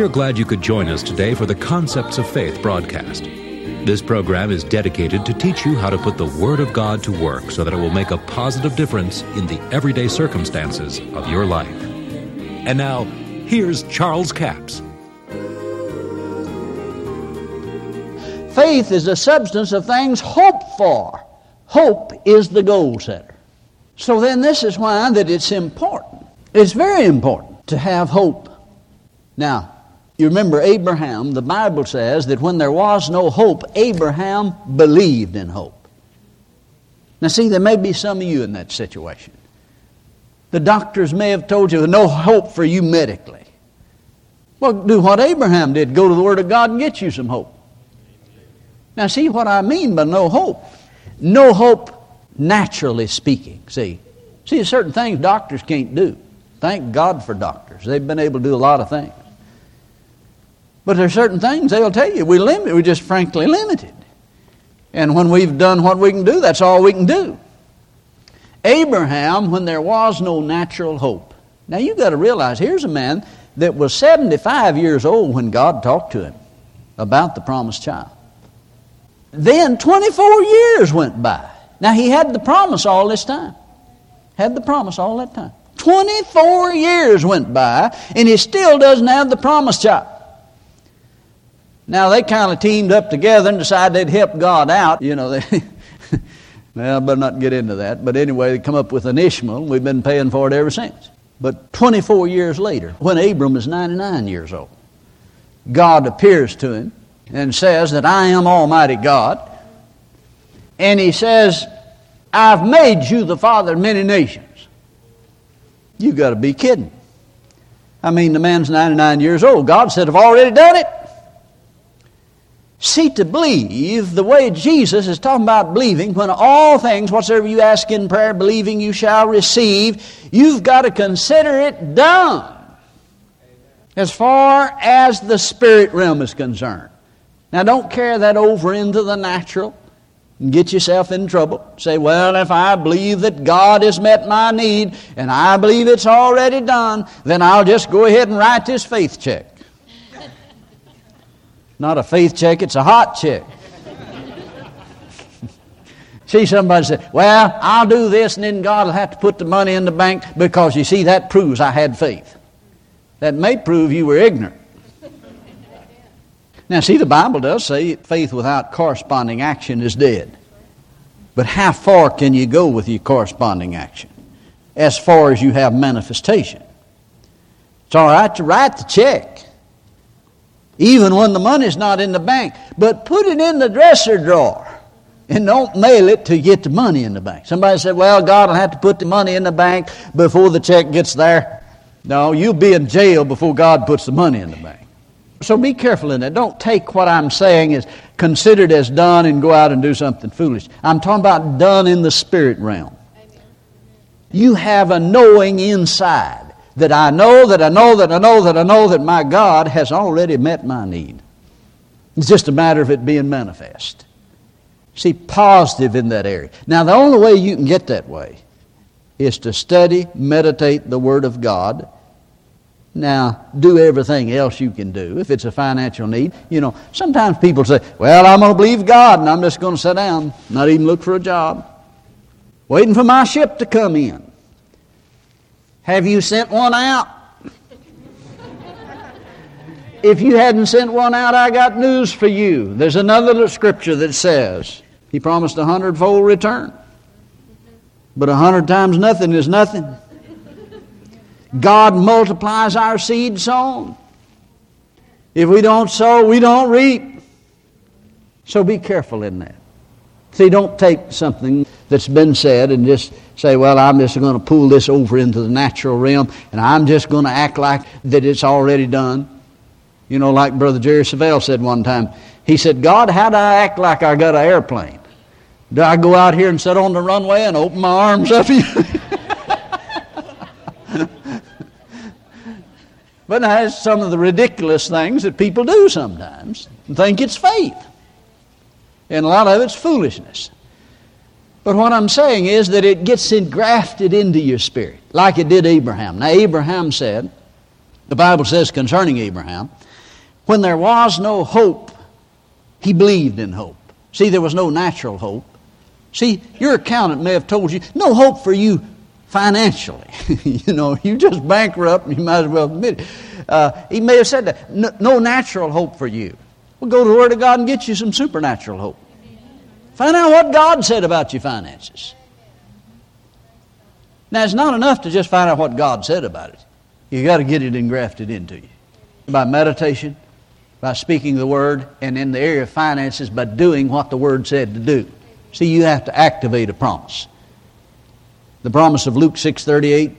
We're glad you could join us today for the Concepts of Faith broadcast. This program is dedicated to teach you how to put the Word of God to work so that it will make a positive difference in the everyday circumstances of your life. And now, here's Charles Capps. Faith is the substance of things hoped for. Hope is the goal setter. So then this is why that it's important. It's very important to have hope. Now, you remember Abraham, the Bible says that when there was no hope, Abraham believed in hope. Now see, there may be some of you in that situation. The doctors may have told you no hope for you medically. Well, do what Abraham did. Go to the Word of God and get you some hope. Now see what I mean by no hope. No hope naturally speaking, see. See, certain things doctors can't do. Thank God for doctors. They've been able to do a lot of things. But there are certain things they'll tell you. We're just frankly limited. And when we've done what we can do, that's all we can do. Abraham, when there was no natural hope. Now you've got to realize, here's a man that was 75 years old when God talked to him about the promised child. Then 24 years went by. Now he had the promise all this time. 24 years went by, and he still doesn't have the promised child. Now, they kind of teamed up together and decided they'd help God out. You know, they well, I better not get into that. But anyway, they come up with an Ishmael. We've been paying for it ever since. But 24 years later, when Abram is 99 years old, God appears to him and says that I am Almighty God. And he says, I've made you the father of many nations. You've got to be kidding. I mean, the man's 99 years old. God said, I've already done it. See, to believe, the way Jesus is talking about believing, when all things, whatsoever you ask in prayer, believing you shall receive, you've got to consider it done as far as the spirit realm is concerned. Now, don't carry that over into the natural and get yourself in trouble. Say, well, if I believe that God has met my need and I believe it's already done, then I'll just go ahead and write this faith check. Not a faith check, it's a hot check. See, somebody said, well, I'll do this and then God will have to put the money in the bank because, you see, that proves I had faith. That may prove you were ignorant. Now, see, the Bible does say faith without corresponding action is dead. But how far can you go with your corresponding action? As far as you have manifestation. It's all right to write the check. Even when the money's not in the bank. But put it in the dresser drawer and don't mail it till you get the money in the bank. Somebody said, well, God will have to put the money in the bank before the check gets there. No, you'll be in jail before God puts the money in the bank. So be careful in that. Don't take what I'm saying as considered as done and go out and do something foolish. I'm talking about done in the spirit realm. You have a knowing inside. That I know, that I know, that I know, that I know that my God has already met my need. It's just a matter of it being manifest. See, positive in that area. Now, the only way you can get that way is to study, meditate the Word of God. Now, do everything else you can do. If it's a financial need, you know, sometimes people say, well, I'm going to believe God and I'm just going to sit down, not even look for a job, waiting for my ship to come in. Have you sent one out? If you hadn't sent one out, I got news for you. There's another scripture that says, he promised 100-fold return. But 100 times nothing is nothing. God multiplies our seed sown. If we don't sow, we don't reap. So be careful in that. See, don't take something that's been said and just say, well, I'm just going to pull this over into the natural realm and I'm just going to act like that it's already done. You know, like Brother Jerry Savelle said one time, he said, God, how do I act like I got an airplane? Do I go out here and sit on the runway and open my arms up to you? But that's some of the ridiculous things that people do sometimes and think it's faith. And a lot of it's foolishness. But what I'm saying is that it gets engrafted into your spirit, like it did Abraham. Now, Abraham said, the Bible says concerning Abraham, When there was no hope, he believed in hope. See, there was no natural hope. See, your accountant may have told you, no hope for you financially. You know, you just bankrupt, you might as well admit it. He may have said that. No natural hope for you. Well, go to the Word of God and get you some supernatural hope. Find out what God said about your finances. Now, it's not enough to just find out what God said about it. You got to get it engrafted into you. By meditation, by speaking the Word, and in the area of finances, by doing what the Word said to do. See, you have to activate a promise. The promise of Luke 6:38,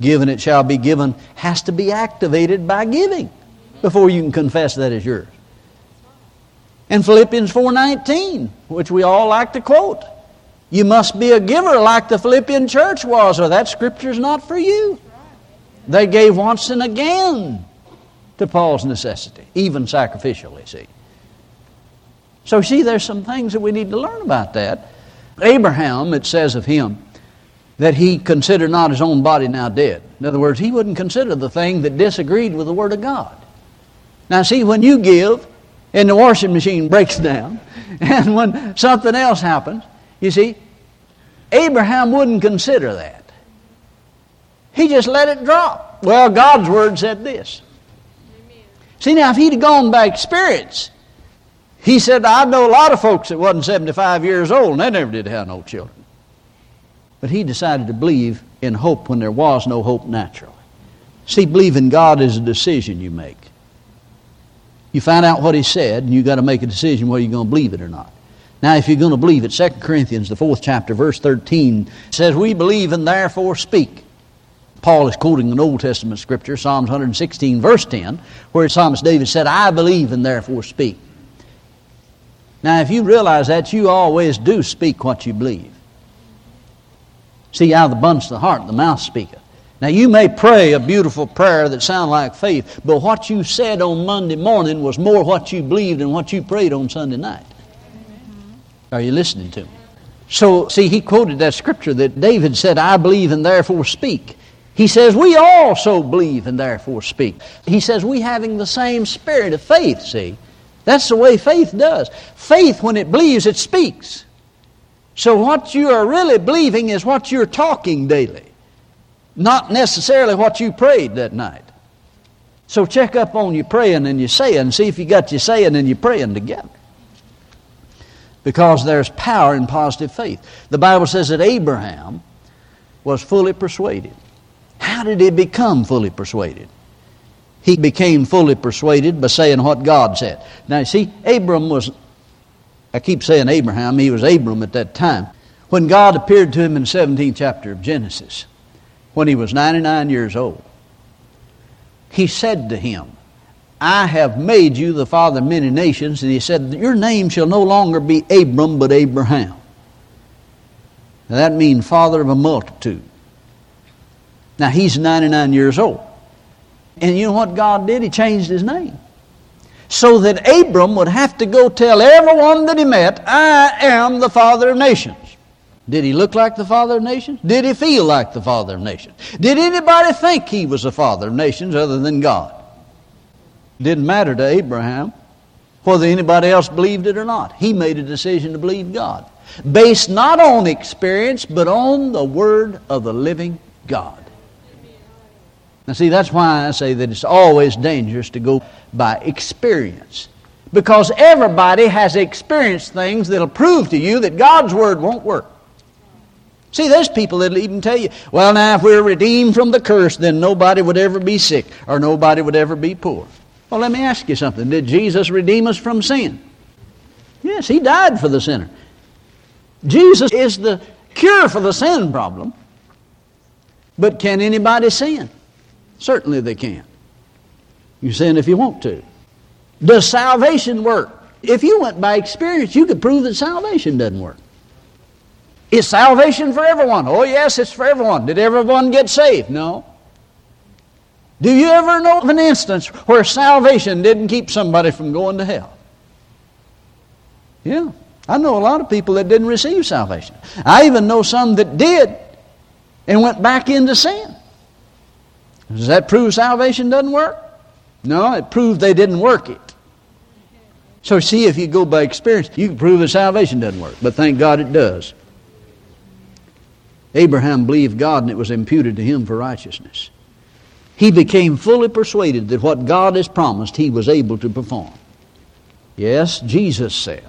give and it shall be given, has to be activated by giving before you can confess that is yours. And Philippians 4:19, which we all like to quote, you must be a giver like the Philippian church was, or that scripture's not for you. They gave once and again to Paul's necessity, even sacrificially, see. So see, there's some things that we need to learn about that. Abraham, it says of him, that he considered not his own body now dead. In other words, he wouldn't consider the thing that disagreed with the Word of God. Now see, when you give and the washing machine breaks down and when something else happens, you see, Abraham wouldn't consider that. He just let it drop. Well, God's Word said this. See, now, if he'd gone by experience, he said, I know a lot of folks that wasn't 75 years old, and they never did have no children. But he decided to believe in hope when there was no hope naturally. See, believe in God is a decision you make. You find out what he said, and you got to make a decision whether you're going to believe it or not. Now, if you're going to believe it, 2 Corinthians, the 4th chapter, verse 13, says, we believe and therefore speak. Paul is quoting an Old Testament scripture, Psalms 116, verse 10, where Psalmist David said, I believe and therefore speak. Now, if you realize that, you always do speak what you believe. See, out of the abundance of the heart, the mouth speaketh. Now, you may pray a beautiful prayer that sounds like faith, but what you said on Monday morning was more what you believed than what you prayed on Sunday night. Are you listening to me? So, see, he quoted that scripture that David said, I believe and therefore speak. He says, we also believe and therefore speak. He says, we having the same spirit of faith, see. That's the way faith does. Faith, when it believes, it speaks. So what you are really believing is what you're talking daily, not necessarily what you prayed that night. So check up on your praying and your saying, see if you got your saying and your praying together. Because there's power in positive faith. The Bible says that Abraham was fully persuaded. How did he become fully persuaded? He became fully persuaded by saying what God said. Now, you see, Abram was, I keep saying Abraham, he was Abram at that time. When God appeared to him in the 17th chapter of Genesis, when he was 99 years old, he said to him, I have made you the father of many nations, and he said, your name shall no longer be Abram, but Abraham. Now, that means father of a multitude. Now, he's 99 years old. And you know what God did? He changed his name. So that Abram would have to go tell everyone that he met, I am the father of nations. Did he look like the father of nations? Did he feel like the father of nations? Did anybody think he was the father of nations other than God? Didn't matter to Abraham whether anybody else believed it or not. He made a decision to believe God, based not on experience, but on the Word of the living God. Now see, that's why I say that it's always dangerous to go by experience. Because everybody has experienced things that'll prove to you that God's Word won't work. See, there's people that'll even tell you, well, now, if we're redeemed from the curse, then nobody would ever be sick or nobody would ever be poor. Well, let me ask you something. Did Jesus redeem us from sin? Yes, he died for the sinner. Jesus is the cure for the sin problem. But can anybody sin? Certainly they can. You sin if you want to. Does salvation work? If you went by experience, you could prove that salvation doesn't work. Is salvation for everyone? Oh, yes, it's for everyone. Did everyone get saved? No. Do you ever know of an instance where salvation didn't keep somebody from going to hell? Yeah. I know a lot of people that didn't receive salvation. I even know some that did and went back into sin. Does that prove salvation doesn't work? No, it proved they didn't work it. So see, if you go by experience, you can prove that salvation doesn't work. But thank God it does. Abraham believed God and it was imputed to him for righteousness. He became fully persuaded that what God has promised he was able to perform. Yes, Jesus said,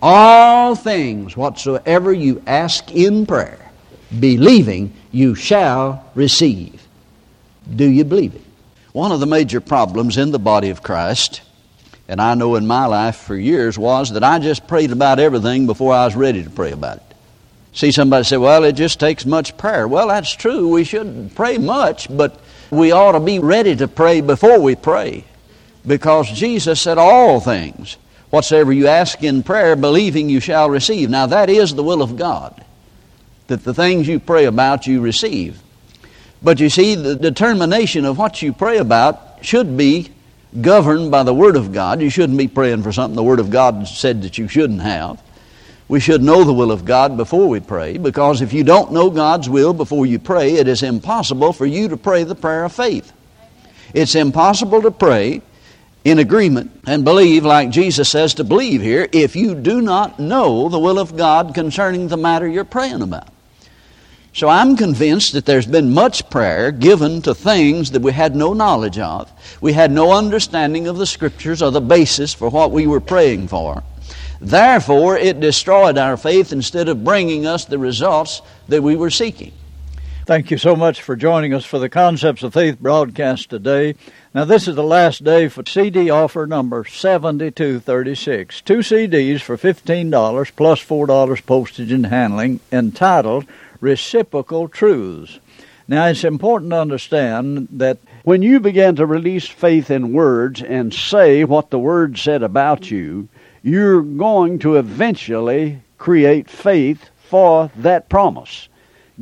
all things whatsoever you ask in prayer, believing you shall receive. Do you believe it? One of the major problems in the body of Christ, and I know in my life for years, was that I just prayed about everything before I was ready to pray about it. See, somebody say, well, it just takes much prayer. Well, that's true. We shouldn't pray much, but we ought to be ready to pray before we pray. Because Jesus said, all things, whatsoever you ask in prayer, believing you shall receive. Now, that is the will of God, that the things you pray about you receive. But you see, the determination of what you pray about should be governed by the Word of God. You shouldn't be praying for something the Word of God said that you shouldn't have. We should know the will of God before we pray, because if you don't know God's will before you pray, it is impossible for you to pray the prayer of faith. It's impossible to pray in agreement and believe, like Jesus says to believe here, if you do not know the will of God concerning the matter you're praying about. So I'm convinced that there's been much prayer given to things that we had no knowledge of. We had no understanding of the Scriptures or the basis for what we were praying for. Therefore, it destroyed our faith instead of bringing us the results that we were seeking. Thank you so much for joining us for the Concepts of Faith broadcast today. Now, this is the last day for CD offer number 7236. 2 CDs for $15 plus $4 postage and handling, entitled Reciprocal Truths. Now, it's important to understand that when you begin to release faith in words and say what the Word said about you, you're going to eventually create faith for that promise.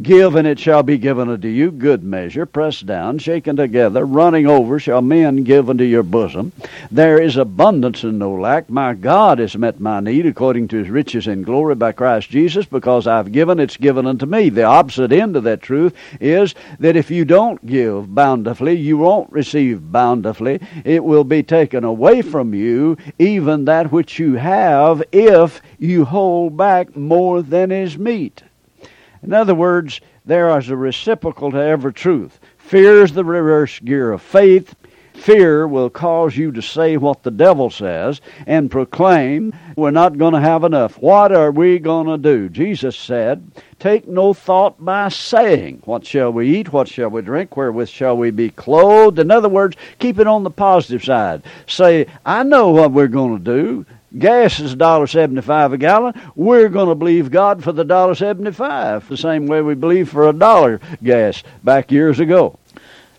Give, and it shall be given unto you, good measure, pressed down, shaken together, running over, shall men give unto your bosom. There is abundance and no lack. My God has met my need according to his riches in glory by Christ Jesus, because I've given, it's given unto me. The opposite end of that truth is that if you don't give bountifully, you won't receive bountifully. It will be taken away from you, even that which you have, if you hold back more than is meet. In other words, there is a reciprocal to every truth. Fear is the reverse gear of faith. Fear will cause you to say what the devil says and proclaim, we're not going to have enough. What are we going to do? Jesus said, take no thought by saying, what shall we eat? What shall we drink? Wherewith shall we be clothed? In other words, keep it on the positive side. Say, I know what we're going to do. Gas is $1.75 a gallon. We're going to believe God for the $1.75, the same way we believed for $1 gas back years ago.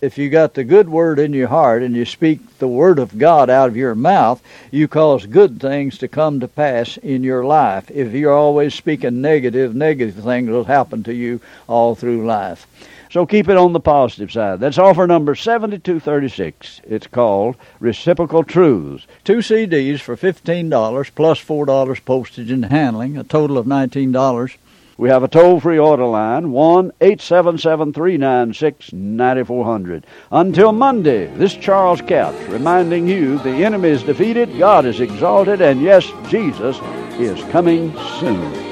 If you got the good word in your heart and you speak the word of God out of your mouth, you cause good things to come to pass in your life. If you're always speaking negative, negative things will happen to you all through life. So keep it on the positive side. That's offer number 7236. It's called Reciprocal Truths. 2 CDs for $15 plus $4 postage and handling, a total of $19. We have a toll-free order line, 1-877-396-9400. Until Monday, this Charles Capps reminding you the enemy is defeated, God is exalted, and yes, Jesus is coming soon.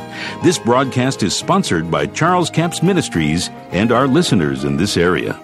This broadcast is sponsored by Charles Capps Ministries and our listeners in this area.